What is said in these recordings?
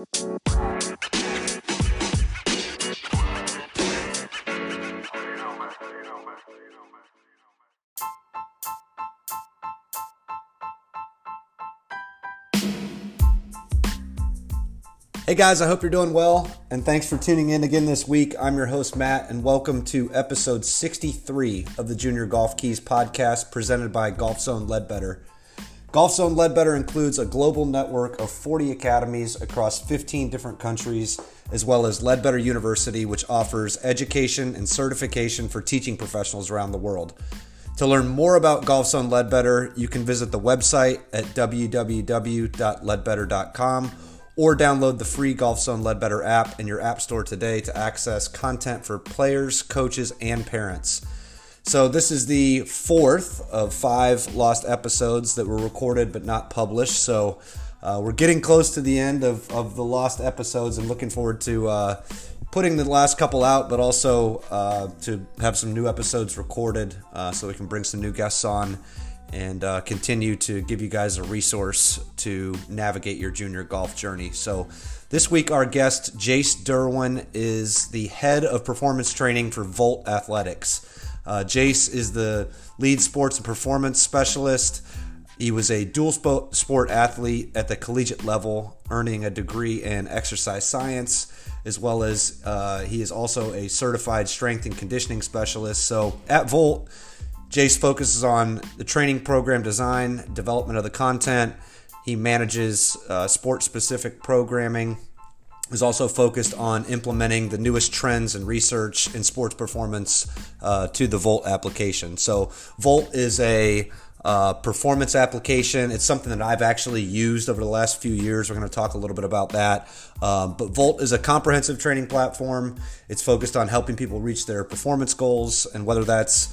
Hey guys, I hope you're doing well, and thanks for tuning in again this week. I'm your host, Matt, and welcome to episode 63 of the Junior Golf Keys podcast presented by Golf Zone Leadbetter. Golf Zone Leadbetter includes a global network of 40 academies across 15 different countries, as well as Leadbetter University, which offers education and certification for teaching professionals around the world. To learn more about Golf Zone Leadbetter, you can visit the website at www.leadbetter.com or download the free Golf Zone Leadbetter app in your app store today to access content for players, coaches, and parents. So this is the fourth of five lost episodes that were recorded but not published. So we're getting close to the end of the lost episodes and looking forward to putting the last couple out, but also to have some new episodes recorded so we can bring some new guests on and continue to give you guys a resource to navigate your junior golf journey. So this week our guest, Jace Derwin, is the head of performance training for Volt Athletics. Jace is the lead sports and performance specialist. He was a dual sport athlete at the collegiate level, earning a degree in exercise science, as well as he is also a certified strength and conditioning specialist. So at Volt, Jace focuses on the training program design, development of the content. He manages sport-specific programming. Is also focused on implementing the newest trends and research in sports performance to the Volt application. So Volt is a performance application. It's something that I've actually used over the last few years. We're going to talk a little bit about that. But Volt is a comprehensive training platform. It's focused on helping people reach their performance goals, and whether that's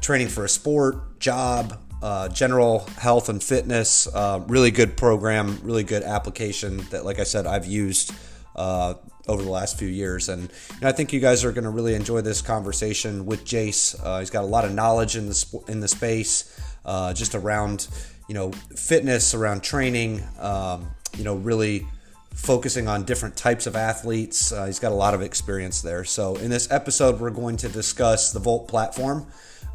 training for a sport, job, general health and fitness, really good program, really good application that, like I said, I've used over the last few years. And you know, I think you guys are going to really enjoy this conversation with Jace. He's got a lot of knowledge in the space, just around, you know, fitness, around training, you know, really focusing on different types of athletes. He's got a lot of experience there. So in this episode, we're going to discuss the Volt platform.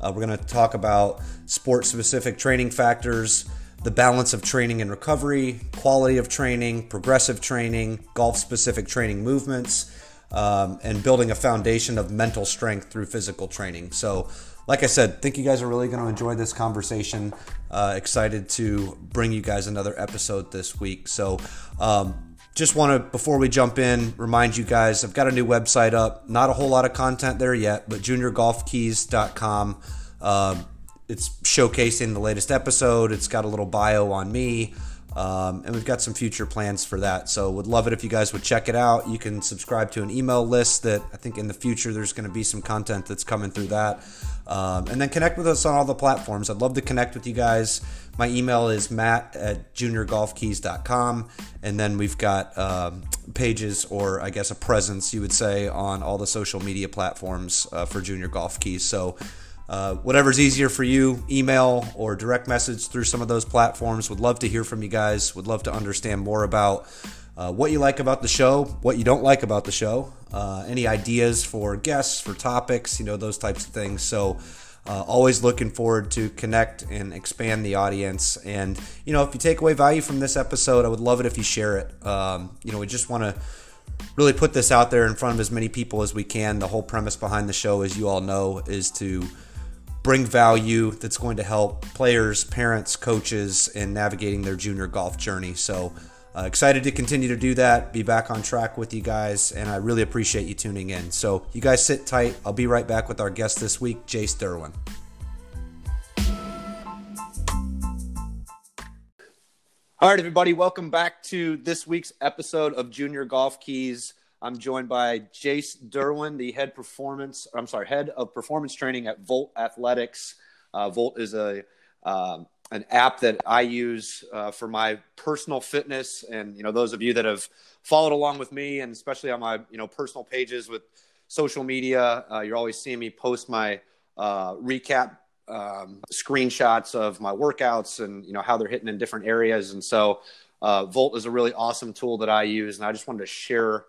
We're going to talk about sport-specific training factors, the balance of training and recovery, quality of training, progressive training, golf-specific training movements, and building a foundation of mental strength through physical training. So, like I said, I think you guys are really going to enjoy this conversation. Excited to bring you guys another episode this week. So, just want to, before we jump in, remind you guys, I've got a new website up. Not a whole lot of content there yet, but juniorgolfkeys.com. It's showcasing the latest episode. It's got a little bio on me, and we've got some future plans for that. So would love it if you guys would check it out. You can subscribe to an email list that I think in the future there's going to be some content that's coming through that. And then connect with us on all the platforms. I'd love to connect with you guys. My email is matt@juniorgolfkeys.com. And then we've got pages, or I guess a presence, you would say, on all the social media platforms for Junior Golf Keys. So whatever's easier for you, email or direct message through some of those platforms. Would love to hear from you guys. Would love to understand more about what you like about the show, what you don't like about the show, any ideas for guests, for topics, you know, those types of things. So always looking forward to connect and expand the audience. And, you know, if you take away value from this episode, I would love it if you share it. You know, we just want to really put this out there in front of as many people as we can. The whole premise behind the show, as you all know, is to bring value that's going to help players, parents, coaches in navigating their junior golf journey. So excited to continue to do that, be back on track with you guys, and I really appreciate you tuning in. So you guys sit tight. I'll be right back with our guest this week, Jace Derwin. All right, everybody, welcome back to this week's episode of Junior Golf Keys. I'm joined by Jace Derwin, the head of performance training at Volt Athletics. Volt is an app that I use for my personal fitness, and you know, those of you that have followed along with me, and especially on my, you know, personal pages with social media, you're always seeing me post my recap screenshots of my workouts and, you know, how they're hitting in different areas. And so Volt is a really awesome tool that I use, and I just wanted to share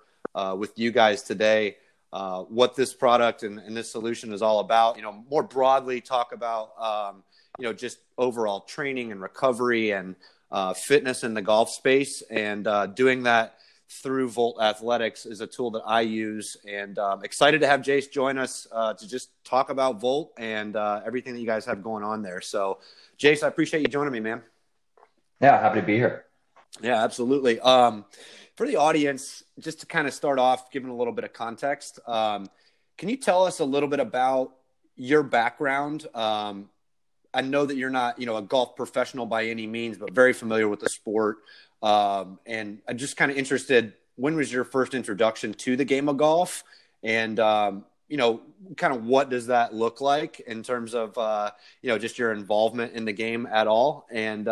with you guys today what this product and this solution is all about. You know, more broadly talk about, you know, just overall training and recovery and fitness in the golf space, and doing that through Volt Athletics is a tool that I use, and excited to have Jace join us to just talk about Volt and everything that you guys have going on there. So Jace, I appreciate you joining me, man. Yeah. Happy to be here. Yeah, absolutely. For the audience, just to kind of start off, giving a little bit of context, can you tell us a little bit about your background? I know that you're not, you know, a golf professional by any means, but very familiar with the sport. And I'm just kind of interested, when was your first introduction to the game of golf? And, you know, kind of what does that look like in terms of, you know, just your involvement in the game at all? And,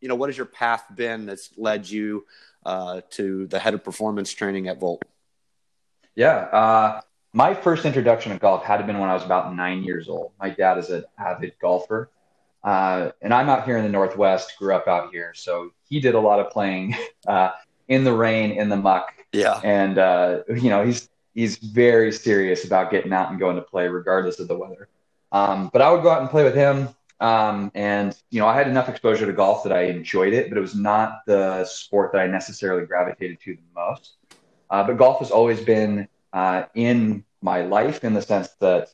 you know, what has your path been that's led you to the head of performance training at Volt? Yeah. My first introduction to golf had to have been when I was about 9 years old. My dad is an avid golfer. And I'm out here in the Northwest, grew up out here. So he did a lot of playing in the rain, in the muck. Yeah. And, you know, he's very serious about getting out and going to play regardless of the weather. But I would go out and play with him. And, you know, I had enough exposure to golf that I enjoyed it, but it was not the sport that I necessarily gravitated to the most. But golf has always been in my life, in the sense that,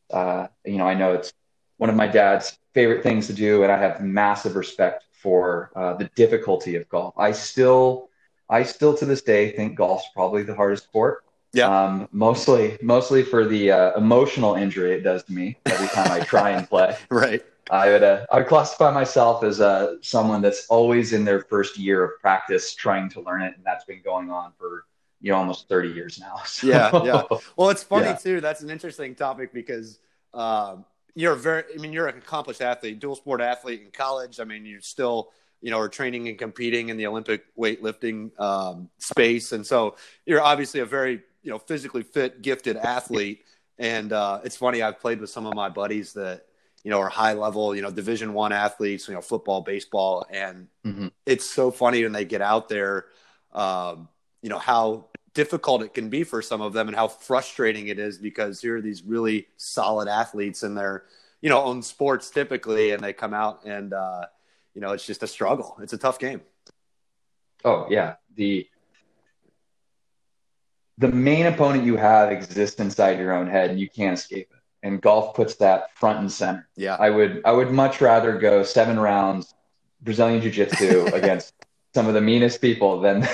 you know, I know it's one of my dad's favorite things to do, and I have massive respect for the difficulty of golf. I still to this day think golf's probably the hardest sport. Yeah. Mostly for the emotional injury it does to me every time I try and play. Right. I would classify myself as someone that's always in their first year of practice trying to learn it, and that's been going on for, you know, almost 30 years now. So. Yeah. Well, it's funny too. That's an interesting topic because you're an accomplished athlete, dual sport athlete in college. I mean, you're still, you know, are training and competing in the Olympic weightlifting space, and so you're obviously a very, you know, physically fit, gifted athlete. And it's funny, I've played with some of my buddies that, you know, are high level, you know, Division I athletes, you know, football, baseball. And it's so funny when they get out there, you know, how difficult it can be for some of them and how frustrating it is, because here are these really solid athletes in their, you know, own sports typically. And they come out and, you know, it's just a struggle. It's a tough game. Oh yeah. The main opponent you have exists inside your own head, and you can't escape it. And golf puts that front and center. Yeah. I would much rather go 7 rounds Brazilian jiu-jitsu against some of the meanest people than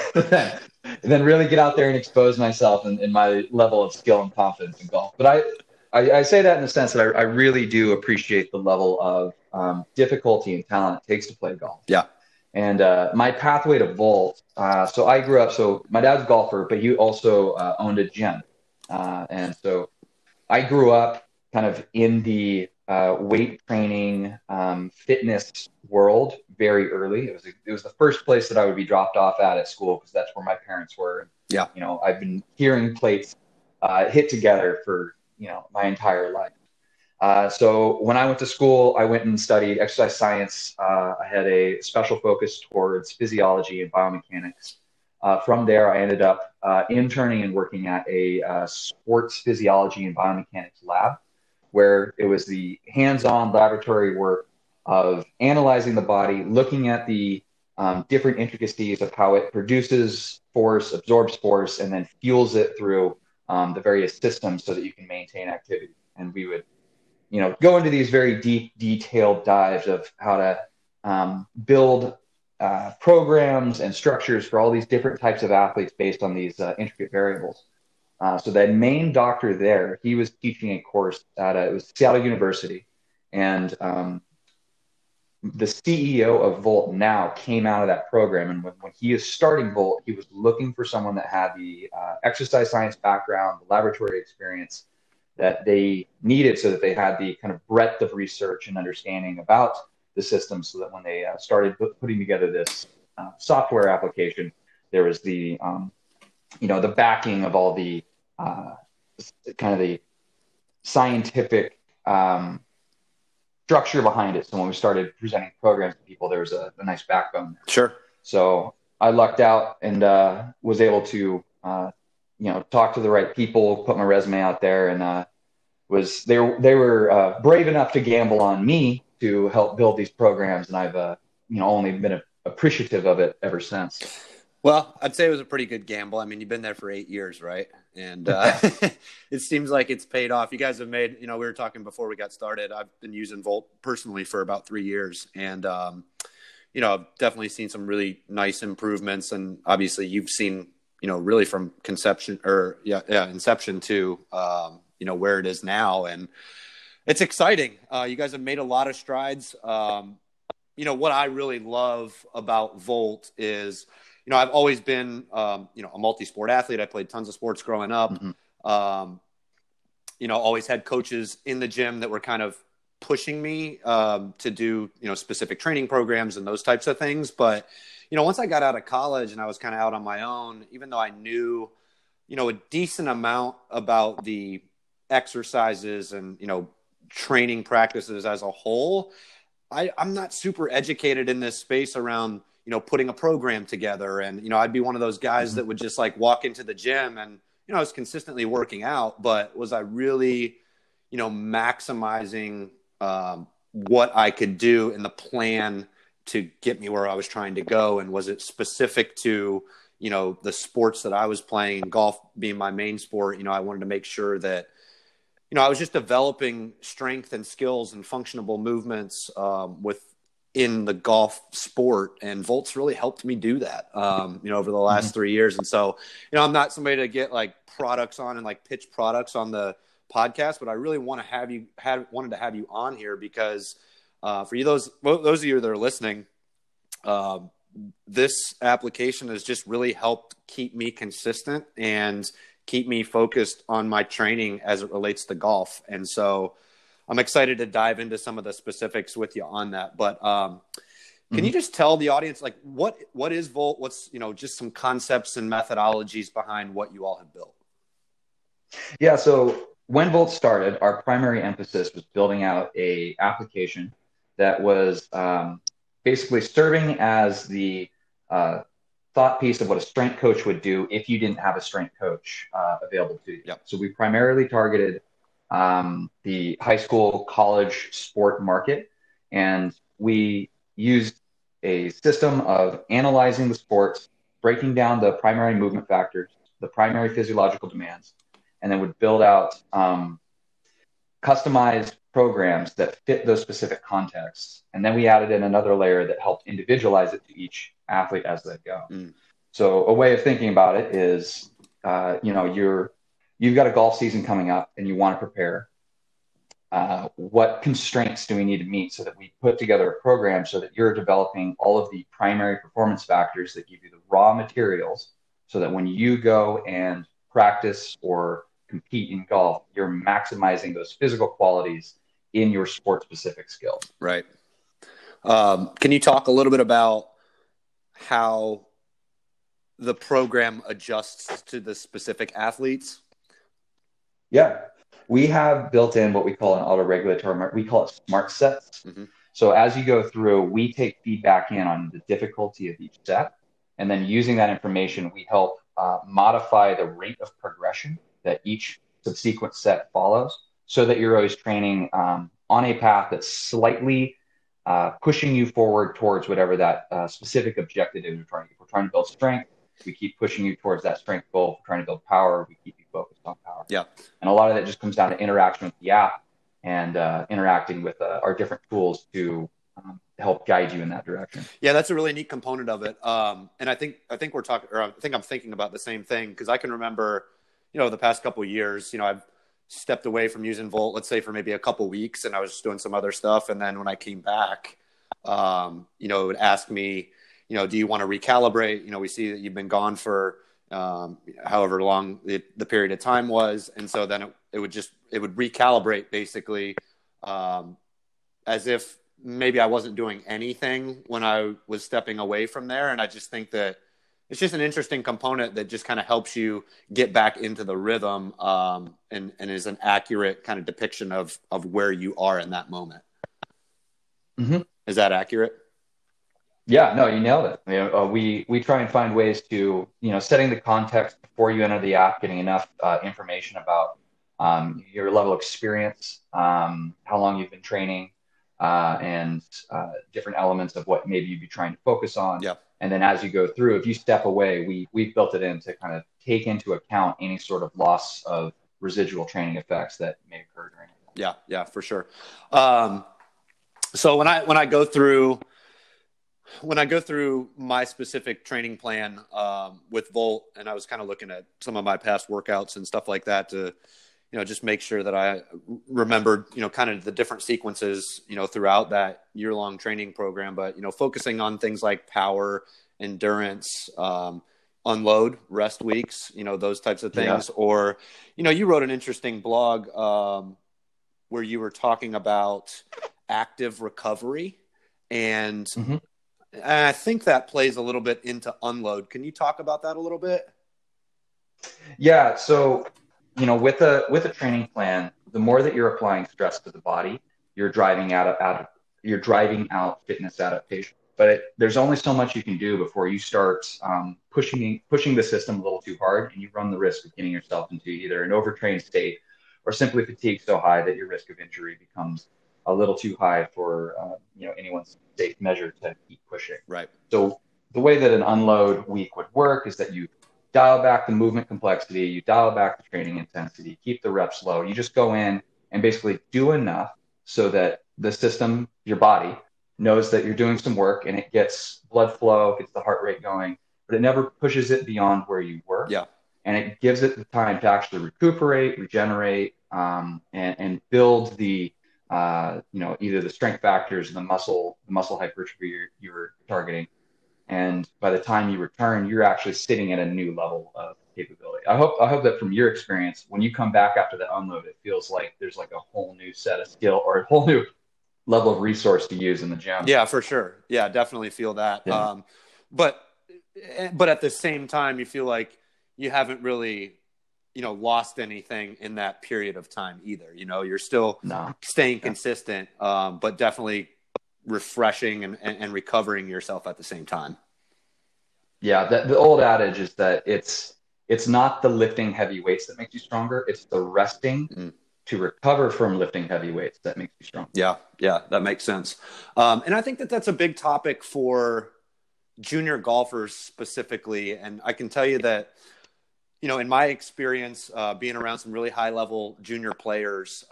really get out there and expose myself in my level of skill and confidence in golf. But I say that in the sense that I really do appreciate the level of difficulty and talent it takes to play golf. Yeah. And my pathway to Volt, so I grew up, so my dad's a golfer, but he also owned a gym. And so I grew up kind of in the weight training, fitness world very early. It was the first place that I would be dropped off at school, because that's where my parents were. Yeah. You know, I've been hearing plates hit together for, you know, my entire life. So when I went to school, I went and studied exercise science. I had a special focus towards physiology and biomechanics. From there, I ended up interning and working at a sports physiology and biomechanics lab, where it was the hands-on laboratory work of analyzing the body, looking at the different intricacies of how it produces force, absorbs force, and then fuels it through the various systems so that you can maintain activity. And we would, you know, go into these very deep, detailed dives of how to build programs and structures for all these different types of athletes based on these intricate variables. So that main doctor there, he was teaching a course at it was Seattle University, and the CEO of Volt now came out of that program. And when he is starting Volt, he was looking for someone that had the exercise science background, the laboratory experience that they needed, so that they had the kind of breadth of research and understanding about the system, so that when they started putting together this software application, there was the, you know, the backing of all the kind of the scientific structure behind it. So when we started presenting programs to people, there was a nice backbone there. Sure. So I lucked out and was able to, talk to the right people, put my resume out there, and they were brave enough to gamble on me to help build these programs, and I've only been appreciative of it ever since. Well, I'd say it was a pretty good gamble. I mean, you've been there for 8 years, right? And it seems like it's paid off. You guys have made, we were talking before we got started. I've been using Volt personally for about 3 years, and I've definitely seen some really nice improvements. And obviously, you've seen, really from inception to where it is now, and it's exciting. You guys have made a lot of strides. What I really love about Volt is, I've always been, a multi-sport athlete. I played tons of sports growing up. Mm-hmm. Always had coaches in the gym that were kind of pushing me to do, specific training programs and those types of things. But, once I got out of college and I was kind of out on my own, even though I knew, a decent amount about the exercises and, training practices as a whole, I'm not super educated in this space around, putting a program together. And, I'd be one of those guys that would just like walk into the gym and, I was consistently working out, but was I really, maximizing what I could do in the plan to get me where I was trying to go? And was it specific to, the sports that I was playing, golf being my main sport? I wanted to make sure that, I was just developing strength and skills and functional movements in the golf sport, and Volt's really helped me do that, over the last 3 years. And so, I'm not somebody to get like products on and like pitch products on the podcast, but I really wanted to have you on here because for you, those of you that are listening, this application has just really helped keep me consistent and keep me focused on my training as it relates to golf. And so, I'm excited to dive into some of the specifics with you on that, but can you just tell the audience, like, what is Volt? What's, just some concepts and methodologies behind what you all have built? Yeah. So when Volt started, our primary emphasis was building out a application that was basically serving as the thought piece of what a strength coach would do if you didn't have a strength coach available to you. Yep. So we primarily targeted the high school, college sport market. And we used a system of analyzing the sports, breaking down the primary movement factors, the primary physiological demands, and then would build out customized programs that fit those specific contexts. And then we added in another layer that helped individualize it to each athlete as they go. Mm. So a way of thinking about it is, you've got a golf season coming up and you want to prepare. What constraints do we need to meet so that we put together a program so that you're developing all of the primary performance factors that give you the raw materials so that when you go and practice or compete in golf, you're maximizing those physical qualities in your sport-specific skills. Right. Can you talk a little bit about how the program adjusts to the specific athletes? Yeah, we have built in what we call an auto-regulatory, we call it smart sets. Mm-hmm. So as you go through, we take feedback in on the difficulty of each set. And then using that information, we help modify the rate of progression that each subsequent set follows so that you're always training on a path that's slightly pushing you forward towards whatever that specific objective is you're trying to get. We're trying to build strength. We keep pushing you towards that strength goal. We're trying to build power. We keep you focused on power. Yeah. And a lot of that just comes down to interaction with the app and interacting with our different tools to help guide you in that direction. Yeah, that's a really neat component of it. And I think we're talking, or I think I'm thinking about the same thing, because I can remember, the past couple of years, I've stepped away from using Volt, let's say for maybe a couple of weeks, and I was just doing some other stuff. And then when I came back, it would ask me, do you want to recalibrate? We see that you've been gone for however long the period of time was. And so then it would recalibrate basically as if maybe I wasn't doing anything when I was stepping away from there. And I just think that it's just an interesting component that just kind of helps you get back into the rhythm and is an accurate kind of depiction of where you are in that moment. Mm-hmm. Is that accurate? Yeah, no, you nailed it. You know, we try and find ways to, you know, setting the context before you enter the app, getting enough information about your level of experience, how long you've been training, and different elements of what maybe you'd be trying to focus on. Yeah. And then as you go through, if you step away, we've built it in to kind of take into account any sort of loss of residual training effects that may occur during it. Yeah, yeah, for sure. So when I go through my specific training plan with Volt, and I was kind of looking at some of my past workouts and stuff like that to, you know, just make sure that I remembered, you know, kind of the different sequences, you know, throughout that year-long training program, but, you know, focusing on things like power, endurance, unload, rest weeks, you know, those types of things. Yeah. Or, you know, you wrote an interesting blog where you were talking about active recovery and, mm-hmm. And I think that plays a little bit into unload. Can you talk about that a little bit? Yeah. So, you know, with a training plan, the more that you're applying stress to the body, you're driving out fitness adaptation. But there's only so much you can do before you start pushing the system a little too hard, and you run the risk of getting yourself into either an overtrained state or simply fatigue so high that your risk of injury becomes a little too high for you know, anyone's safe measure to keep pushing. Right. So the way that an unload week would work is that you dial back the movement complexity, you dial back the training intensity, keep the reps low. You just go in and basically do enough so that the system, your body, knows that you're doing some work, and it gets blood flow, gets the heart rate going, but it never pushes it beyond where you were. Yeah. And it gives it the time to actually recuperate, regenerate, and build the, you know, either the strength factors and the muscle hypertrophy you were targeting. And by the time you return, you're actually sitting at a new level of capability. I hope that from your experience, when you come back after the unload, it feels like there's like a whole new set of skill or a whole new level of resource to use in the gym. Yeah, for sure. Yeah, definitely feel that. Yeah. But at the same time, you feel like you haven't really, you know, lost anything in that period of time either. You know, you're still staying consistent, but definitely refreshing and recovering yourself at the same time. Yeah. The old adage is that it's not the lifting heavy weights that makes you stronger. It's the resting to recover from lifting heavy weights that makes you stronger. Yeah. Yeah. That makes sense. And I think that that's a big topic for junior golfers specifically. And I can tell you that, you know, in my experience, being around some really high level junior players,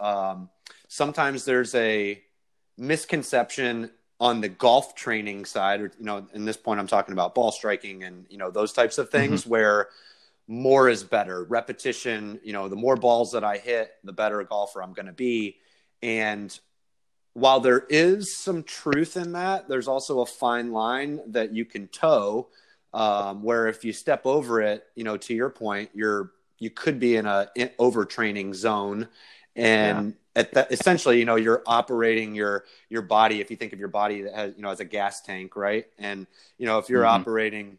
sometimes there's a misconception on the golf training side, or, you know, in this point, I'm talking about ball striking and, you know, those types of things, mm-hmm. where more is better, repetition, you know, the more balls that I hit, the better a golfer I'm going to be. And while there is some truth in that, there's also a fine line that you can toe. Where if you step over it, you know, to your point, you could be in an overtraining zone, and at that, essentially, you know, you're operating your body. If you think of your body that has, you know, as a gas tank, right? And, you know, if you're mm-hmm. operating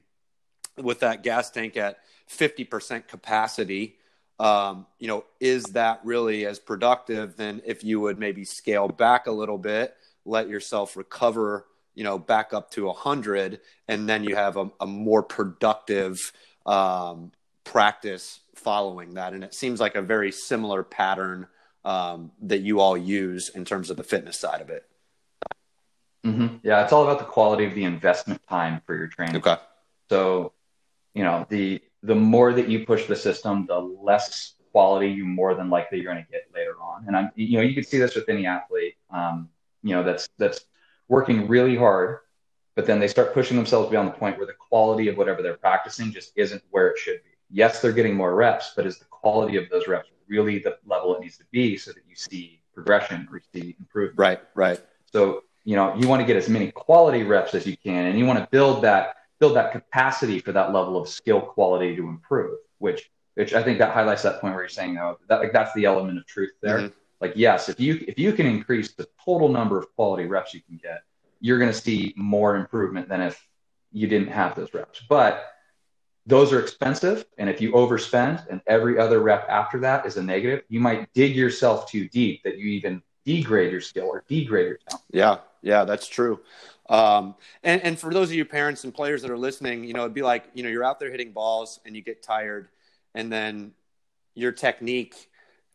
with that gas tank at 50% capacity, you know, is that really as productive than if you would maybe scale back a little bit, let yourself recover, you know, back up to 100, and then you have a more productive practice following that. And it seems like a very similar pattern that you all use in terms of the fitness side of it. Mm-hmm. Yeah. It's all about the quality of the investment time for your training. Okay. So, you know, the more that you push the system, the less quality you more than likely you're going to get later on. And you know, you can see this with any athlete, you know, that's working really hard, but then they start pushing themselves beyond the point where the quality of whatever they're practicing just isn't where it should be. Yes, they're getting more reps, but is the quality of those reps really the level it needs to be so that you see progression or you see improvement? Right, right. So, you know, you want to get as many quality reps as you can, and you want to build that capacity for that level of skill quality to improve, which I think that highlights that point where you're saying, oh, that, like, that's the element of truth there. Mm-hmm. Like, yes, if you can increase the total number of quality reps you can get, you're going to see more improvement than if you didn't have those reps. But those are expensive, and if you overspend and every other rep after that is a negative, you might dig yourself too deep that you even degrade your skill or degrade your talent. Yeah, yeah, that's true. And for those of you parents and players that are listening, you know, it'd be like, you know, you're out there hitting balls and you get tired, and then your technique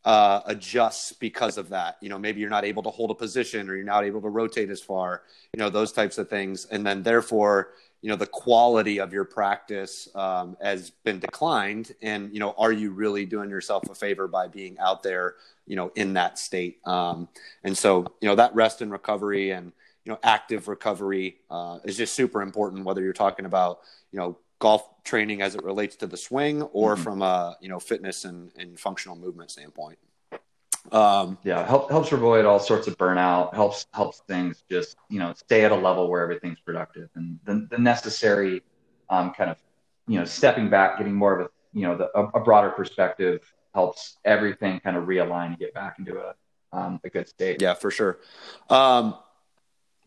adjusts because of that. You know, maybe you're not able to hold a position, or you're not able to rotate as far, you know, those types of things. And then therefore, you know, the quality of your practice has been declined. And, you know, are you really doing yourself a favor by being out there, you know, in that state? And so, you know, that rest and recovery and, you know, active recovery is just super important, whether you're talking about, you know, golf training as it relates to the swing, or from a, you know, fitness and functional movement standpoint. Yeah. Helps avoid all sorts of burnout, helps things just, you know, stay at a level where everything's productive, and the necessary kind of, you know, stepping back, getting more of a, you know, a broader perspective helps everything kind of realign and get back into a good state. Yeah, for sure.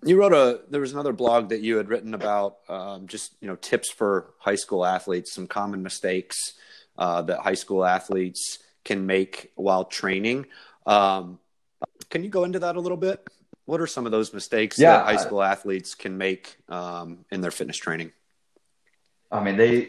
You wrote there was another blog that you had written about just, you know, tips for high school athletes, some common mistakes that high school athletes can make while training. Can you go into that a little bit? What are some of those mistakes that high school athletes can make in their fitness training? I mean,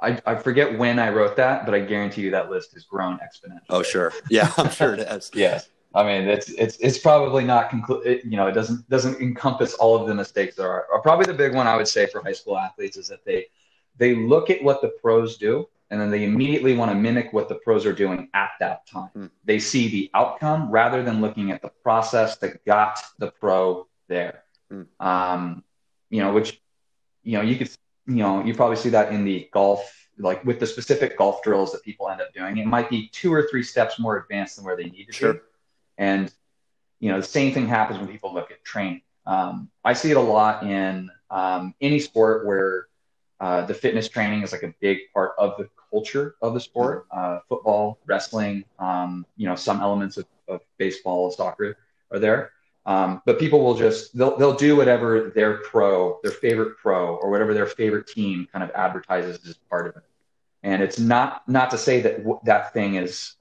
I forget when I wrote that, but I guarantee you that list has grown exponentially. Oh, sure. Yeah, I'm sure it has. Yes. I mean, it's probably not you know, it doesn't encompass all of the mistakes there are. Probably the big one I would say for high school athletes is that they look at what the pros do, and then they immediately want to mimic what the pros are doing at that time. They see the outcome rather than looking at the process that got the pro there. You know, which, you know, you could, you know, you probably see that in the golf, like with the specific golf drills that people end up doing. It might be 2 or 3 steps more advanced than where they need to be. And, you know, the same thing happens when people look at training. I see it a lot in any sport where the fitness training is like a big part of the culture of the sport, football, wrestling, you know, some elements of baseball, soccer are there. But people will just, they'll do whatever their favorite pro, or whatever their favorite team kind of advertises as part of it. And it's not to say that that thing is,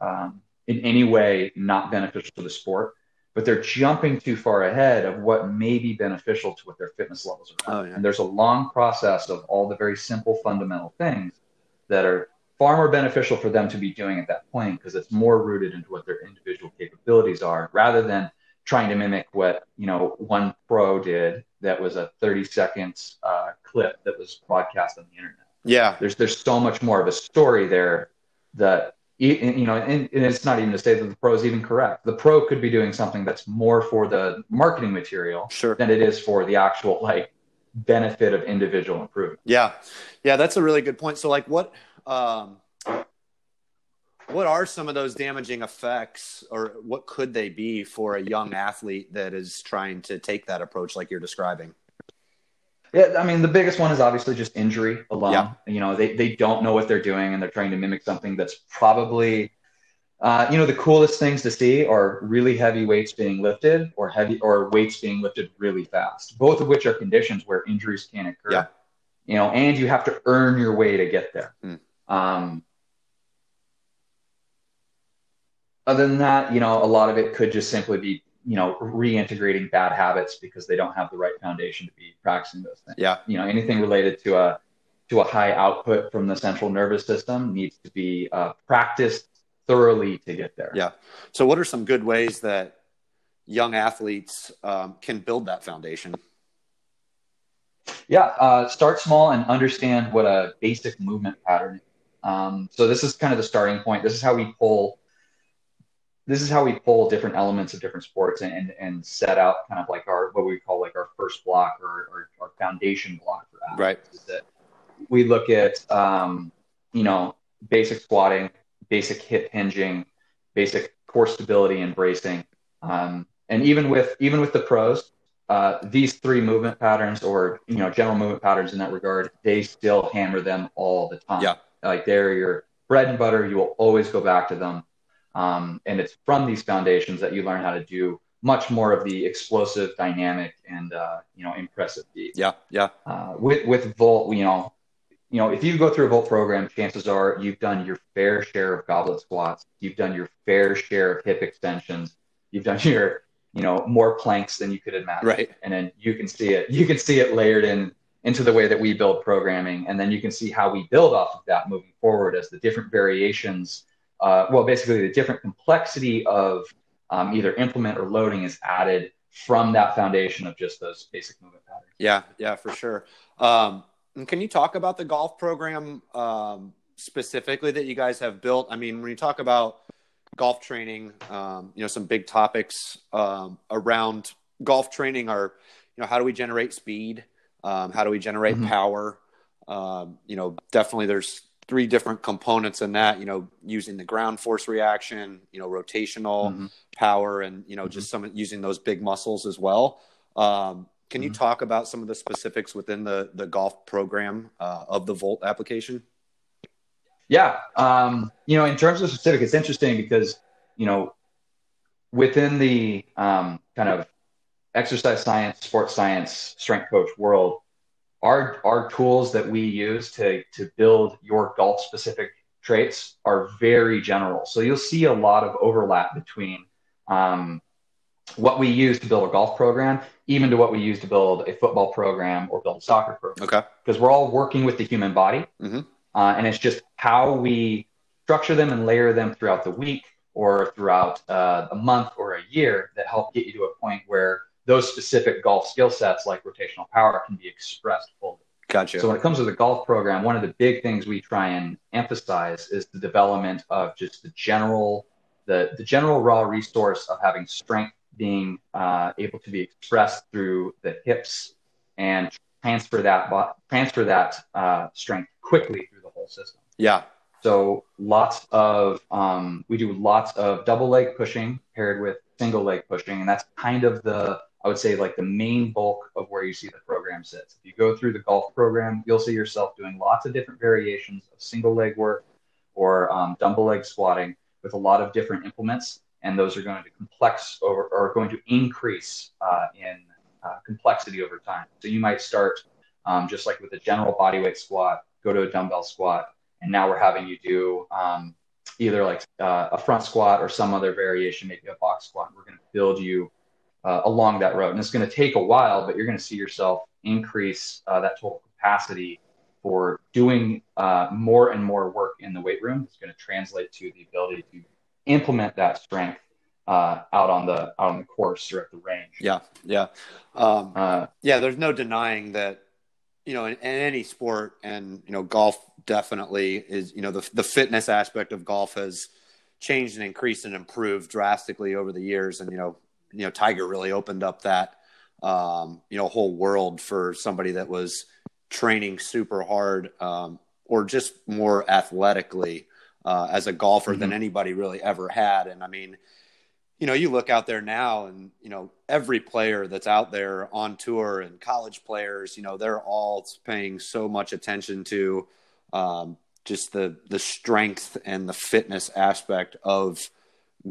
in any way not beneficial to the sport, but they're jumping too far ahead of what may be beneficial to what their fitness levels are. And there's a long process of all the very simple fundamental things that are far more beneficial for them to be doing at that point, because it's more rooted into what their individual capabilities are, rather than trying to mimic what, you know, one pro did that was a 30-second clip that was broadcast on the internet. Yeah. There's so much more of a story there that, you know, and it's not even to say that the pro is even correct. The pro could be doing something that's more for the marketing material than it is for the actual, like, benefit of individual improvement. Yeah. Yeah. That's a really good point. So, like, what are some of those damaging effects, or what could they be for a young athlete that is trying to take that approach like you're describing? Yeah, I mean, the biggest one is obviously just injury alone. Yeah. You know, they don't know what they're doing, and they're trying to mimic something that's probably, you know, the coolest things to see are really heavy weights being lifted, or weights being lifted really fast, both of which are conditions where injuries can occur. Yeah. You know, and you have to earn your way to get there. Other than that, you know, a lot of it could just simply be, you know, reintegrating bad habits because they don't have the right foundation to be practicing those things. Yeah. You know, anything related to a high output from the central nervous system needs to be practiced thoroughly to get there. Yeah. So what are some good ways that young athletes can build that foundation? Yeah. Start small and understand what a basic movement pattern is. So this is kind of the starting point. This is how we pull different elements of different sports and set out kind of like what we call like our first block, or our foundation block for athletes. Right. Is that we look at, you know, basic squatting, basic hip hinging, basic core stability and bracing. And even with the pros, these 3 movement patterns, or, you know, general movement patterns in that regard, they still hammer them all the time. Yeah. Like, they're your bread and butter. You will always go back to them. And it's from these foundations that you learn how to do much more of the explosive, dynamic, and, you know, impressive feats. Yeah. Yeah. With Volt, you know, if you go through a Volt program, chances are you've done your fair share of goblet squats. You've done your fair share of hip extensions. You've done your, you know, more planks than you could imagine. Right. And then you can see it layered into the way that we build programming. And then you can see how we build off of that moving forward as the different variations, basically the different complexity of either implement or loading is added from that foundation of just those basic movement patterns. Yeah, for sure. And can you talk about the golf program specifically that you guys have built? I mean, when you talk about golf training, some big topics around golf training are, how do we generate speed? How do we generate mm-hmm. power? Definitely there's three different components in that, using the ground force reaction, rotational mm-hmm. power, and, mm-hmm. just using those big muscles as well. Can you talk about some of the specifics within the golf program of the Volt application? Yeah. In terms of specific, it's interesting because, within the kind of exercise science, sports science, strength coach world, our tools that we use to build your golf specific traits are very general. So you'll see a lot of overlap between what we use to build a golf program, even to what we use to build a football program or build a soccer program. Okay. Because we're all working with the human body. Mm-hmm. And it's just how we structure them and layer them throughout the week or throughout a month or a year that help get you to a point where those specific golf skill sets like rotational power can be expressed fully. Gotcha. So when it comes to the golf program, one of the big things we try and emphasize is the development of just the general raw resource of having strength being able to be expressed through the hips and transfer that strength quickly through the whole system. Yeah. So we do lots of double leg pushing paired with single leg pushing. And that's kind of the main bulk of where you see the program sits. If you go through the golf program, you'll see yourself doing lots of different variations of single leg work or dumbbell leg squatting with a lot of different implements. And those are going to increase in complexity over time. So you might start just like with a general bodyweight squat, go to a dumbbell squat, and now we're having you do either a front squat or some other variation, maybe a box squat. We're going to build you along that road. And it's going to take a while, but you're going to see yourself increase that total capacity for doing more and more work in the weight room. It's going to translate to the ability to implement that strength out on the course or at the range. Yeah. There's no denying that, in any sport, and, golf definitely is, the fitness aspect of golf has changed and increased and improved drastically over the years. And, Tiger really opened up that, whole world for somebody that was training super hard, or just more athletically, as a golfer mm-hmm. than anybody really ever had. And I mean, you look out there now and, every player that's out there on tour and college players, they're all paying so much attention to just the strength and the fitness aspect of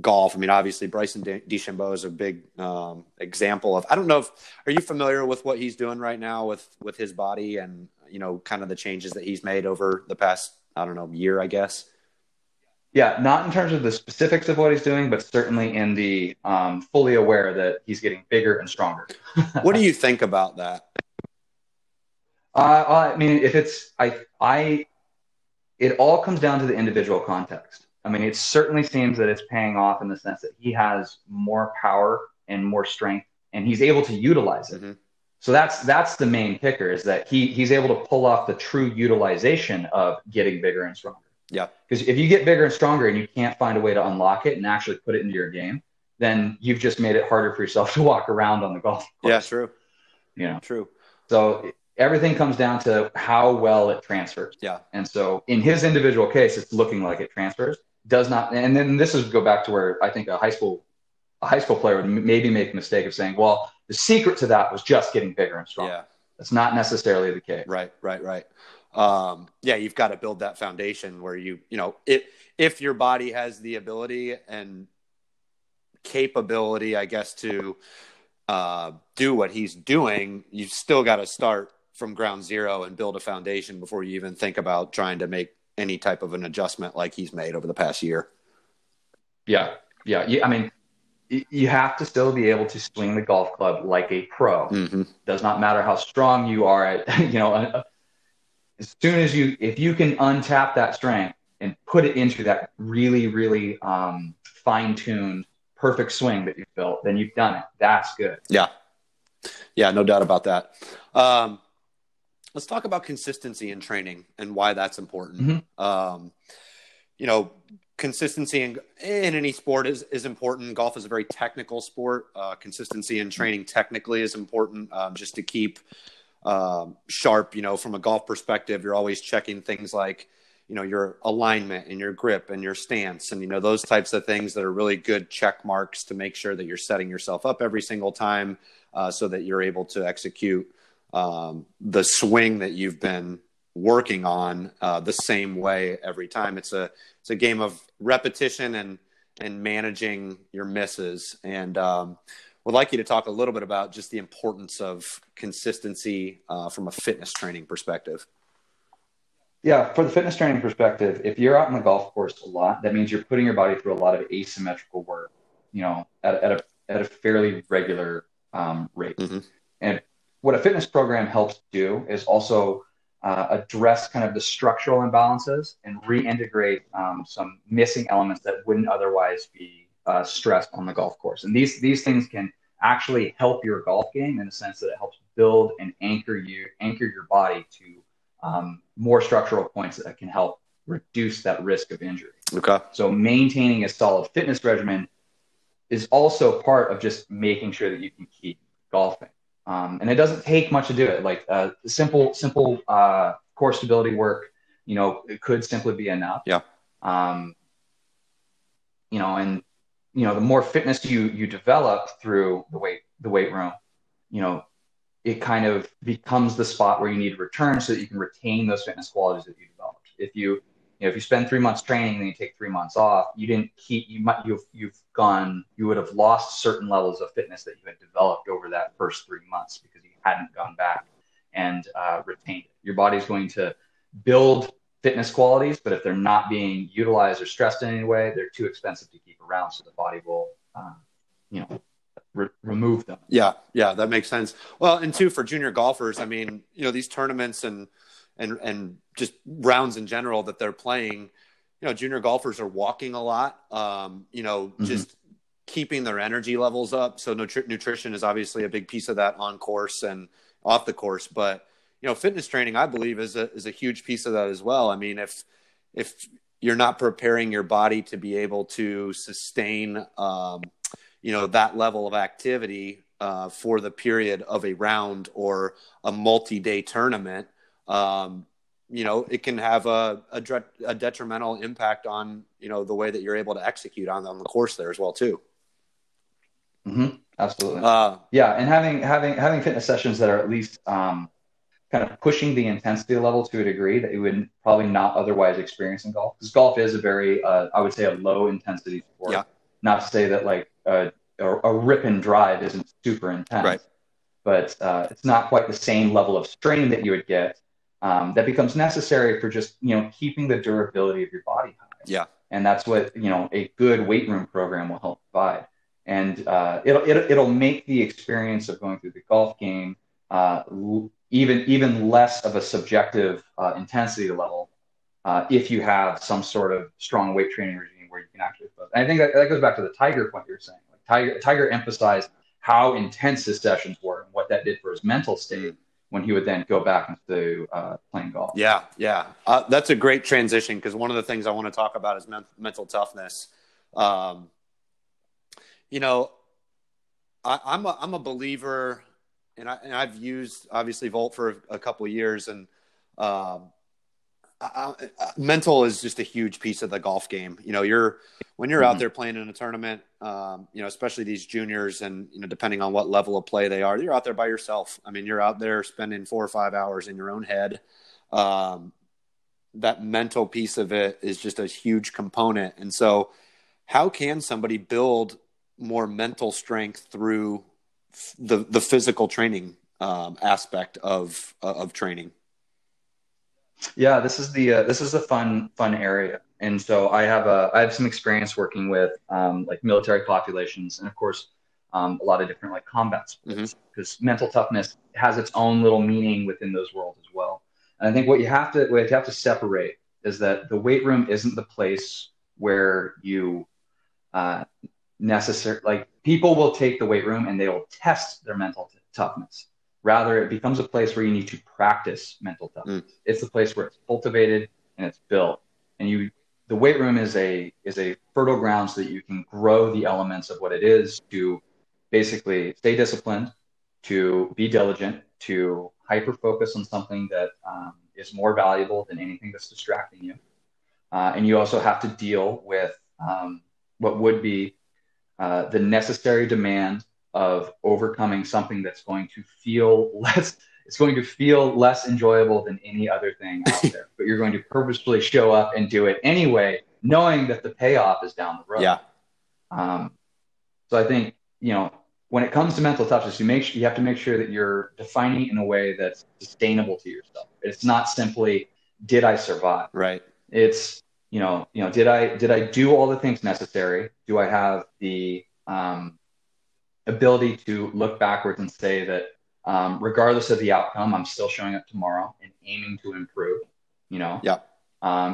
golf. I mean, obviously Bryson DeChambeau is a big example of, I don't know if, are you familiar with what he's doing right now with his body and, kind of the changes that he's made over the past, I don't know, year, I guess? Yeah, not in terms of the specifics of what he's doing, but certainly in the fully aware that he's getting bigger and stronger. What do you think about that? It all comes down to the individual context. I mean, it certainly seems that it's paying off in the sense that he has more power and more strength, and he's able to utilize it. Mm-hmm. So that's the main kicker, is that he's able to pull off the true utilization of getting bigger and stronger. Yeah. Because if you get bigger and stronger and you can't find a way to unlock it and actually put it into your game, then you've just made it harder for yourself to walk around on the golf course. Yeah, true. True. So everything comes down to how well it transfers. Yeah. And so in his individual case, it's looking like it transfers. Does not. And then this is go back to where I think a high school player would maybe make the mistake of saying, well, the secret to that was just getting bigger and stronger. Yeah. That's not necessarily the case. Right. You've got to build that foundation where if your body has the ability and capability, I guess, to do what he's doing, you've still got to start from ground zero and build a foundation before you even think about trying to make any type of an adjustment like he's made over the past year. Yeah. I mean, you have to still be able to swing the golf club like a pro. Mm-hmm. Does not matter how strong you are at, you know, as soon as you, if you can untap that strength and put it into that really, really fine-tuned, perfect swing that you've built, then you've done it. That's good. Yeah. Yeah, no doubt about that. Let's talk about consistency in training and why that's important. Mm-hmm. You know, consistency in any sport is important. Golf is a very technical sport. Consistency in training technically is important, just to keep sharp. You know, from a golf perspective, you're always checking things like, you know, your alignment and your grip and your stance and, you know, those types of things that are really good check marks to make sure that you're setting yourself up every single time, so that you're able to execute the swing that you've been working on the same way every time. It's a game of repetition and managing your misses. And would like you to talk a little bit about just the importance of consistency from a fitness training perspective. Yeah, for the fitness training perspective, if you're out on the golf course a lot, that means you're putting your body through a lot of asymmetrical work, you know, at a fairly regular rate. Mm-hmm. And what a fitness program helps do is also address kind of the structural imbalances and reintegrate some missing elements that wouldn't otherwise be stressed on the golf course. And these things can actually help your golf game in the sense that it helps build and anchor your body to more structural points that can help reduce that risk of injury. Okay. So maintaining a solid fitness regimen is also part of just making sure that you can keep golfing. And it doesn't take much to do it. Like simple core stability work, you know, it could simply be enough. Yeah. You know, and you know, the more fitness you develop through the weight room, you know, it kind of becomes the spot where you need to return so that you can retain those fitness qualities that you developed. If you spend 3 months training and then you take 3 months off, you would have lost certain levels of fitness that you had developed over that first 3 months because you hadn't gone back and retained it. Your body's going to build fitness qualities, but if they're not being utilized or stressed in any way, they're too expensive to keep around. So the body will, remove them. Yeah, that makes sense. Well, and two, for junior golfers, I mean, you know, these tournaments and just rounds in general that they're playing, you know, junior golfers are walking a lot, you know, mm-hmm. just keeping their energy levels up. So nutrition is obviously a big piece of that on course and off the course, but, you know, fitness training, I believe, is a huge piece of that as well. I mean, if you're not preparing your body to be able to sustain, you know, that level of activity for the period of a round or a multi-day tournament, you know, it can have a detrimental impact on, you know, the way that you're able to execute on the course there as well too. Mm-hmm. Absolutely. Yeah. And having fitness sessions that are at least kind of pushing the intensity level to a degree that you would probably not otherwise experience in golf, because golf is a very, I would say, a low intensity sport. Yeah. Not to say that like a rip and drive isn't super intense, right, but it's not quite the same level of strain that you would get that becomes necessary for just, you know, keeping the durability of your body high. Yeah. And that's what, you know, a good weight room program will help provide. And it'll make the experience of going through the golf game even less of a subjective intensity level if you have some sort of strong weight training regime where you can actually focus. And I think that goes back to the Tiger point you were saying. Like Tiger emphasized how intense his sessions were and what that did for his mental state when he would then go back into playing golf. Yeah. That's a great transition, because one of the things I want to talk about is mental toughness. You know, I'm a believer, and I've used, obviously, Volt for a couple of years, and mental is just a huge piece of the golf game. You know, when you're mm-hmm. out there playing in a tournament, you know, especially these juniors, and, you know, depending on what level of play they are, you're out there by yourself. I mean, you're out there spending 4 or 5 hours in your own head. That mental piece of it is just a huge component. And so how can somebody build more mental strength through the physical training aspect of training? Yeah, this is the fun area. And so I have some experience working with like military populations, and of course a lot of different like combat sports, because mental toughness has its own little meaning within those worlds as well. And I think what you have to separate is that the weight room isn't the place where you necessarily, like, people will take the weight room and they will test their mental toughness. Rather, it becomes a place where you need to practice mental toughness. It's the place where it's cultivated and it's built. And the weight room is a fertile ground so that you can grow the elements of what it is to basically stay disciplined, to be diligent, to hyper-focus on something that is more valuable than anything that's distracting you. And you also have to deal with what would be the necessary demand of overcoming something that's going to feel less, it's going to feel less enjoyable than any other thing out there, but you're going to purposefully show up and do it anyway, knowing that the payoff is down the road. Yeah. So I think, when it comes to mental toughness, you have to make sure that you're defining it in a way that's sustainable to yourself. It's not simply, did I survive? Right. It's, did I do all the things necessary? Do I have the ability to look backwards and say that, regardless of the outcome, I'm still showing up tomorrow and aiming to improve, Yeah.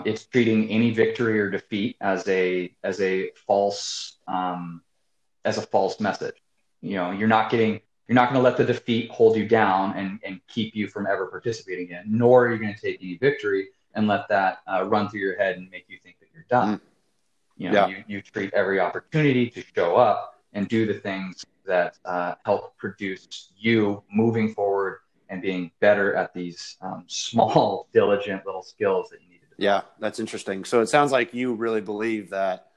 It's treating any victory or defeat as a false message. You're not going to let the defeat hold you down and keep you from ever participating in, nor are you going to take any victory and let that run through your head and make you think that you're done. You treat every opportunity to show up and do the things that help produce you moving forward and being better at these small, diligent little skills that you need to develop. Yeah, that's interesting. So it sounds like you really believe that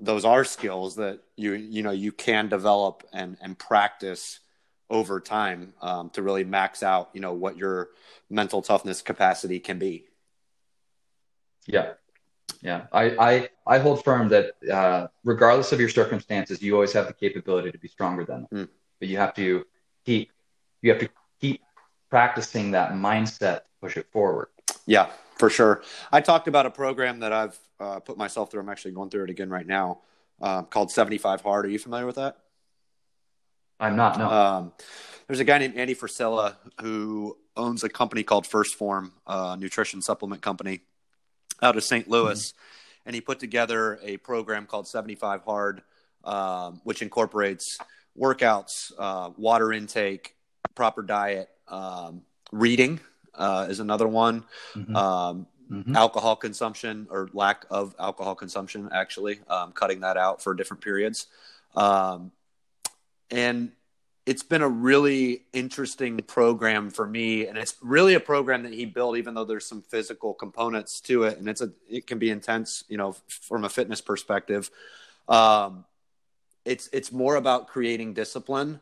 those are skills that you can develop and practice over time to really max out, what your mental toughness capacity can be. Yeah. Yeah, I hold firm that regardless of your circumstances, you always have the capability to be stronger than them. But you have to keep practicing that mindset to push it forward. Yeah, for sure. I talked about a program that I've put myself through. I'm actually going through it again right now, called 75 Hard. Are you familiar with that? I'm not, no. There's a guy named Andy Frisella who owns a company called First Form, a nutrition supplement company out of St. Louis, and he put together a program called 75 Hard, which incorporates workouts, water intake, proper diet, reading is another one, alcohol consumption or lack of alcohol consumption, actually, cutting that out for different periods. And it's been a really interesting program for me, and it's really a program that he built, even though there's some physical components to it, and it can be intense, from a fitness perspective. It's more about creating discipline,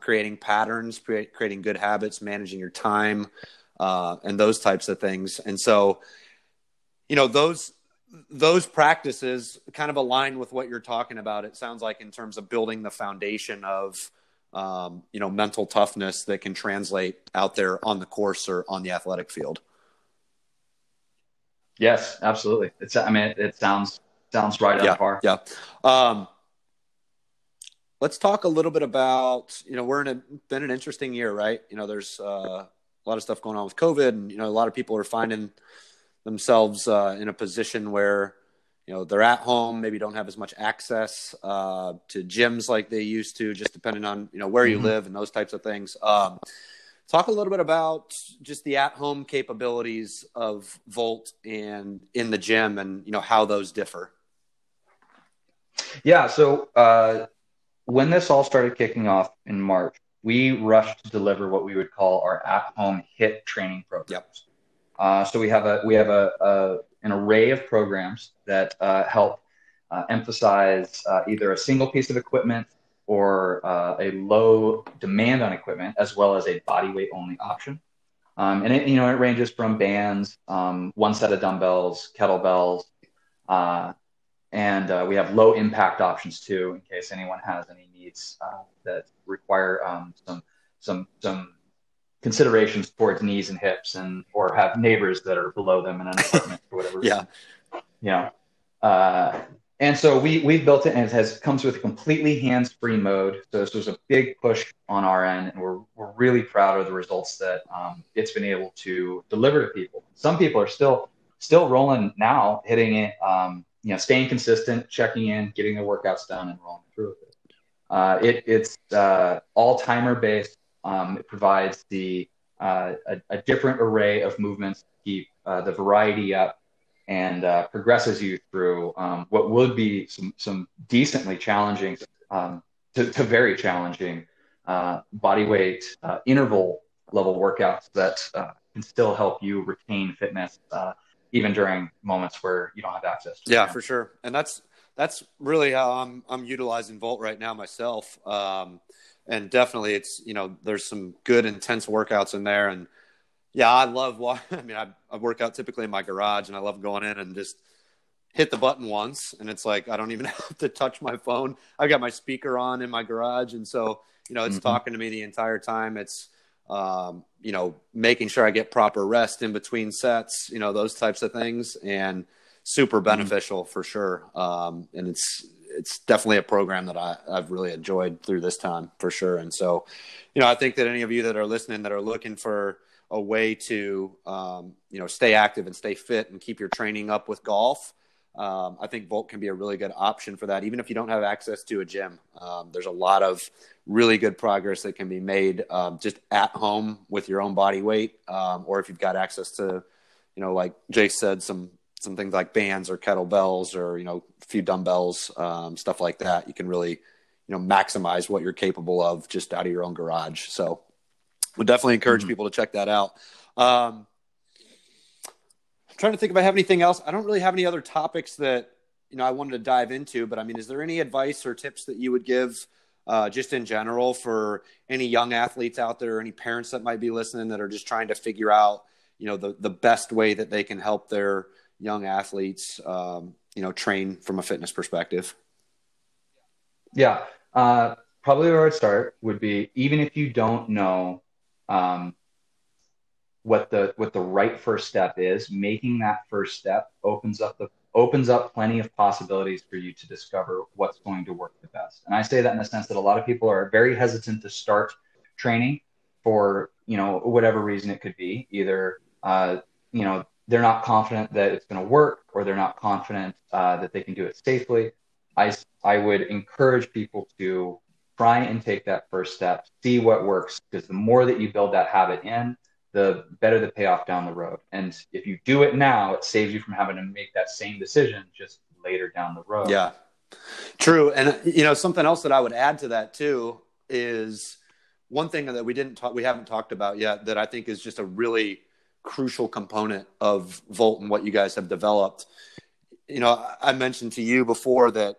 creating patterns, creating good habits, managing your time, and those types of things. And so, those practices kind of align with what you're talking about. It sounds like, in terms of building the foundation of mental toughness that can translate out there on the course or on the athletic field. Yes, absolutely. It sounds right on par. Yeah. Let's talk a little bit about, we're been an interesting year, right? There's a lot of stuff going on with COVID, and, a lot of people are finding themselves in a position where, they're at home, maybe don't have as much access to gyms like they used to, just depending on, where you live and those types of things. Talk a little bit about just the at-home capabilities of Volt and in the gym, and, how those differ. Yeah. So when this all started kicking off in March, we rushed to deliver what we would call our at-home HIIT training programs. Yep. So we have an array of programs that help emphasize either a single piece of equipment or a low demand on equipment, as well as a body weight only option. And it ranges from bands, one set of dumbbells, kettlebells, and we have low impact options too, in case anyone has any needs that require some considerations towards knees and hips, or have neighbors that are below them in an apartment or whatever. Yeah. you know. And so we built it, and it comes with a completely hands-free mode. So this was a big push on our end, and we're really proud of the results that it's been able to deliver to people. Some people are still rolling now, hitting it, you know, staying consistent, checking in, getting their workouts done, and rolling through with it. It's all timer based. It provides a different array of movements to keep the variety up, and progresses you through what would be some decently challenging to very challenging body weight interval level workouts that can still help you retain fitness even during moments where you don't have access to for sure. And that's really how I'm utilizing Volt right now myself. And definitely it's, you know, there's some good intense workouts in there. And yeah, I love I work out typically in my garage, and I love going in and just hit the button once, and it's like I don't even have to touch my phone. I've got my speaker on in my garage, and so, you know, it's talking to me the entire time. It's you know, making sure I get proper rest in between sets, you know, those types of things, and super beneficial for sure. And it's definitely a program that I've really enjoyed through this time for sure. And so, you know, I think that any of you that are listening that are looking for a way to, you know, stay active and stay fit and keep your training up with golf, I think Volt can be a really good option for that. Even if you don't have access to a gym, there's a lot of really good progress that can be made just at home with your own body weight. Or if you've got access to, you know, like Jace said, some things like bands or kettlebells or, you know, a few dumbbells, stuff like that, you can really, you know, maximize what you're capable of just out of your own garage. So, would definitely encourage people to check that out. I'm trying to think if I have anything else. I don't really have any other topics that, you know, I wanted to dive into, but I mean, is there any advice or tips that you would give just in general for any young athletes out there, or any parents that might be listening that are just trying to figure out, you know, the best way that they can help their young athletes, you know, train from a fitness perspective? Yeah. Probably where I'd start would be, even if you don't know what the right first step is, making that first step opens up plenty of possibilities for you to discover what's going to work the best. And I say that in the sense that a lot of people are very hesitant to start training for, you know, whatever reason it could be. Either, you know, they're not confident that it's going to work, or they're not confident that they can do it safely. I would encourage people to try and take that first step, see what works, because the more that you build that habit in, the better the payoff down the road. And if you do it now, it saves you from having to make that same decision just later down the road. Yeah, true. And, you know, something else that I would add to that too is one thing that we haven't talked about yet that I think is just a really crucial component of Volt and what you guys have developed. You know, I mentioned to you before that,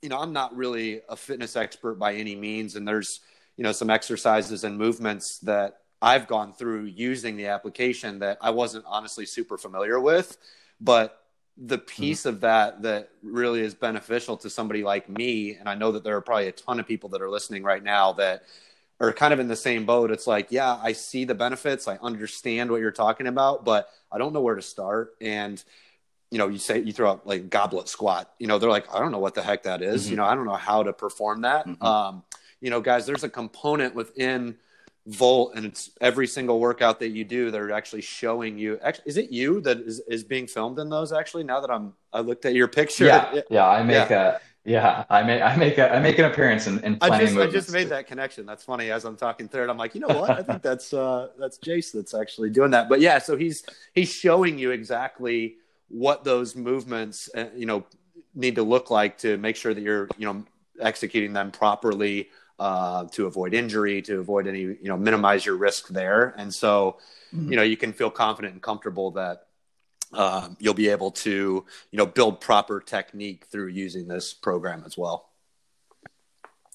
you know, I'm not really a fitness expert by any means. And there's, you know, some exercises and movements that I've gone through using the application that I wasn't honestly super familiar with. But the piece of that really is beneficial to somebody like me, and I know that there are probably a ton of people that are listening right now that are kind of in the same boat. It's like, yeah, I see the benefits. I understand what you're talking about, but I don't know where to start. And, you know, you throw out like goblet squat, you know, they're like, I don't know what the heck that is. You know, I don't know how to perform that. You know, guys, there's a component within Volt, and it's every single workout that you do, they're actually showing you. Is it you that is being filmed in those actually? Now that I looked at your picture. I make an appearance in planning movements. I just made that connection. That's funny. As I'm talking third, I'm like, you know what? I think that's Jace that's actually doing that. But yeah, so he's showing you exactly what those movements, you know, need to look like to make sure that you're, you know, executing them properly, to avoid injury, to avoid any, you know, minimize your risk there. And so, you know, you can feel confident and comfortable that you'll be able to, you know, build proper technique through using this program as well.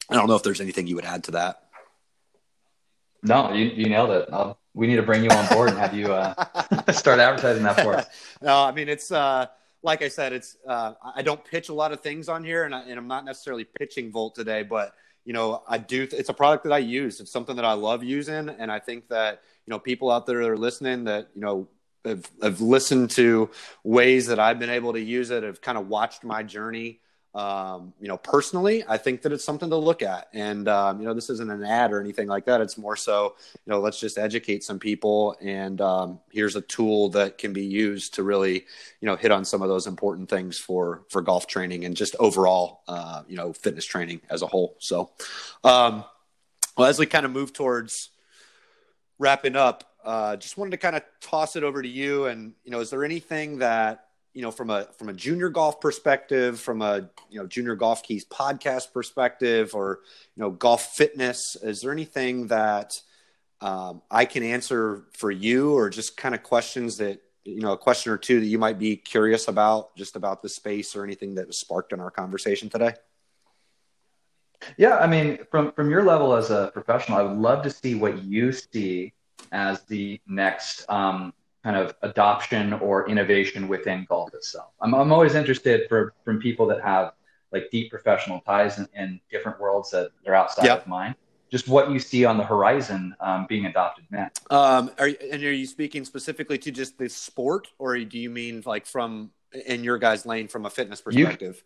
I don't know if there's anything you would add to that. No, you nailed it. We need to bring you on board and have you start advertising that for us. No, I mean, it's like I said, it's I don't pitch a lot of things on here, and I'm not necessarily pitching Volt today, but, you know, I do. It's a product that I use. It's something that I love using, and I think that, you know, people out there that are listening that, you know, have listened to ways that I've been able to use it, have kind of watched my journey. Personally, I think that it's something to look at. And, this isn't an ad or anything like that. It's more so, let's just educate some people. And here's a tool that can be used to really, hit on some of those important things for golf training and just overall, fitness training as a whole. So, as we kind of move towards wrapping up, just wanted to kind of toss it over to you. And, is there anything that, from a junior golf perspective, from a, Junior Golf Keys podcast perspective, or, golf fitness, is there anything that I can answer for you, or just kind of questions that, a question or two that you might be curious about, just about the space, or anything that was sparked in our conversation today? Yeah. I mean, from your level as a professional, I would love to see what you see as the next, kind of adoption or innovation within golf itself. I'm always interested from people that have like deep professional ties in different worlds that they're outside of mine, just what you see on the horizon being adopted next. Are you speaking specifically to just the sport, or do you mean like from in your guys' lane from a fitness perspective?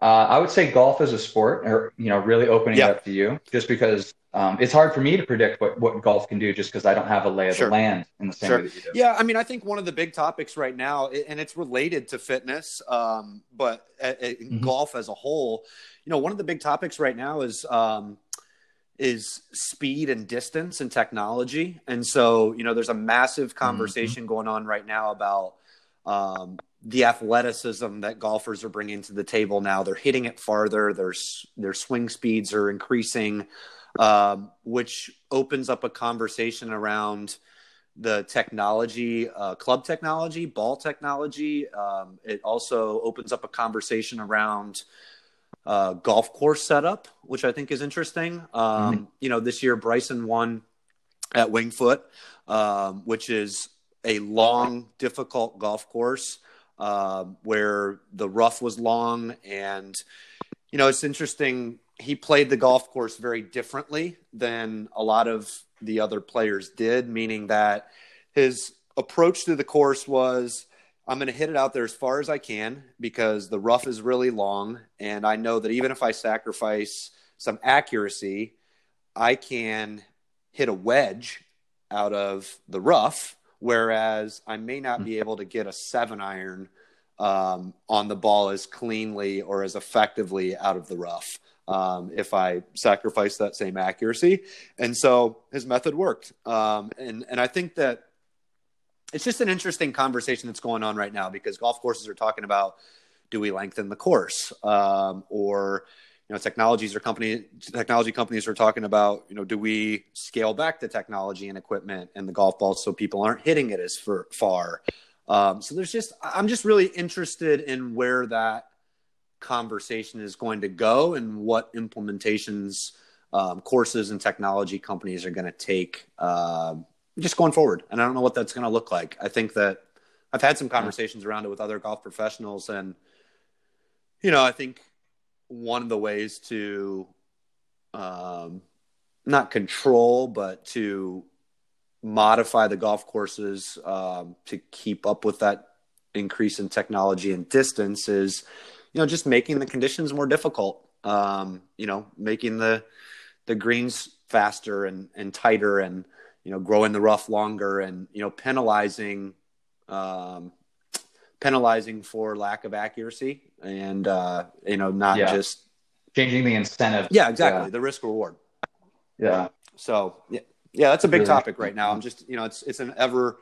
I would say golf as a sport, or, really opening it up to you, just because it's hard for me to predict what golf can do, just because I don't have a lay of the land in the same way that you do. Yeah, I mean, I think one of the big topics right now, and it's related to fitness, but golf as a whole, one of the big topics right now is speed and distance and technology. And so, there's a massive conversation going on right now about the athleticism that golfers are bringing to the table now. They're hitting it farther. Their swing speeds are increasing, which opens up a conversation around the technology, club technology, ball technology. It also opens up a conversation around golf course setup, which I think is interesting. This year Bryson won at Wingfoot, which is a long, difficult golf course, where the rough was long. And, it's interesting. He played the golf course very differently than a lot of the other players did, meaning that his approach to the course was, I'm going to hit it out there as far as I can because the rough is really long. And I know that even if I sacrifice some accuracy, I can hit a wedge out of the rough, whereas I may not be able to get a 7-iron on the ball as cleanly or as effectively out of the rough if I sacrifice that same accuracy. And so his method worked. And I think that it's just an interesting conversation that's going on right now because golf courses are talking about, do we lengthen the course? Technology companies are talking about, do we scale back the technology and equipment and the golf balls so people aren't hitting it as far? So I'm just really interested in where that conversation is going to go and what implementations, courses and technology companies are going to take, just going forward. And I don't know what that's going to look like. I think that I've had some conversations around it with other golf professionals and, I think, one of the ways to not control, but to modify the golf courses to keep up with that increase in technology and distance is, just making the conditions more difficult, making the greens faster and tighter and, growing the rough longer and, penalizing for lack of accuracy and, not just changing the incentive. Yeah, exactly. The risk reward. Yeah. So yeah, that's a big topic right now. I'm just, it's an ever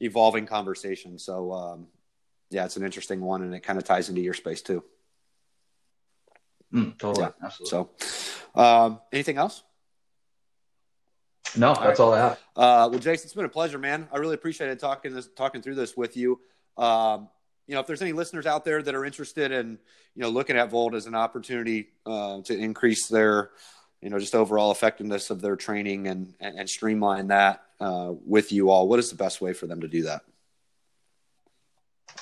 evolving conversation. So, it's an interesting one and it kind of ties into your space too. Totally. Yeah. Absolutely. So, anything else? No, that's all I have. Well, Jace, it's been a pleasure, man. I really appreciated talking through this with you. If there's any listeners out there that are interested in, looking at Volt as an opportunity to increase their, just overall effectiveness of their training and streamline that with you all, what is the best way for them to do that?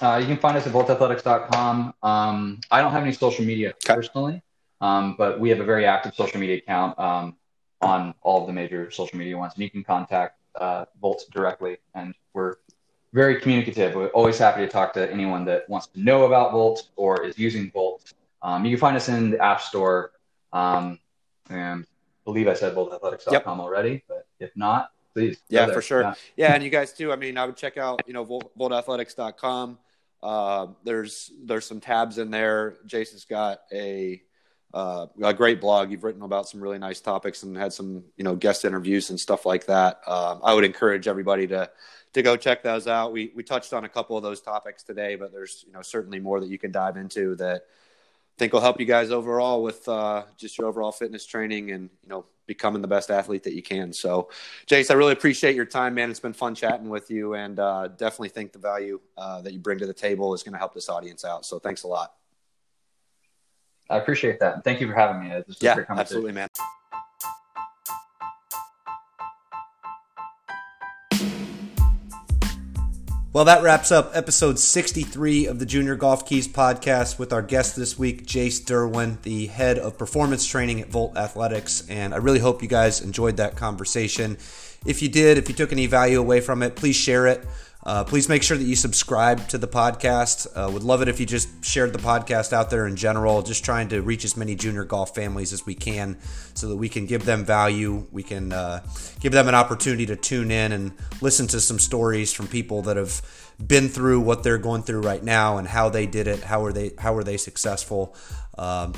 You can find us at voltathletics.com. I don't have any social media personally, but we have a very active social media account on all of the major social media ones. And you can contact Volt directly, and we're very communicative. We're always happy to talk to anyone that wants to know about Volt or is using Volt. You can find us in the App Store. And I believe I said voltathletics.com already, but if not, please. Yeah, for sure. Yeah. Yeah, and you guys too. I mean, I would check out, you know, voltathletics.com. There's some tabs in there. Jason's got a great blog. You've written about some really nice topics and had some, you know, guest interviews and stuff like that. I would encourage everybody to go check those out. We touched on a couple of those topics today, but there's, you know, certainly more that you can dive into that I think will help you guys overall with just your overall fitness training and, you know, becoming the best athlete that you can. So Jace, I really appreciate your time, man. It's been fun chatting with you, and definitely think the value that you bring to the table is going to help this audience out. So thanks a lot. I appreciate that. Thank you for having me. Yeah, absolutely, man. Well, that wraps up episode 63 of the Junior Golf Keys podcast with our guest this week, Jace Derwin, the head of performance training at Volt Athletics. And I really hope you guys enjoyed that conversation. If you did, if you took any value away from it, please share it. Please make sure that you subscribe to the podcast. Would love it if you just shared the podcast out there in general, just trying to reach as many junior golf families as we can so that we can give them value. We can give them an opportunity to tune in and listen to some stories from people that have been through what they're going through right now and how they did it. How are they successful?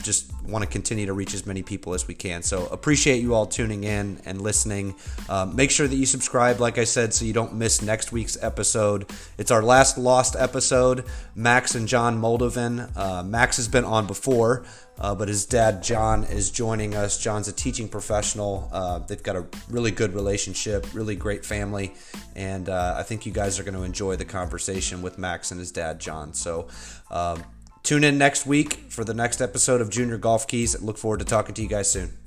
Just want to continue to reach as many people as we can. So appreciate you all tuning in and listening. Make sure that you subscribe, like I said, so you don't miss next week's episode. It's our last lost episode, Max and John Moldovan. Max has been on before, but his dad, John, is joining us. John's a teaching professional. They've got a really good relationship, really great family. And I think you guys are going to enjoy the conversation with Max and his dad, John. So tune in next week for the next episode of Junior Golf Keys. I look forward to talking to you guys soon.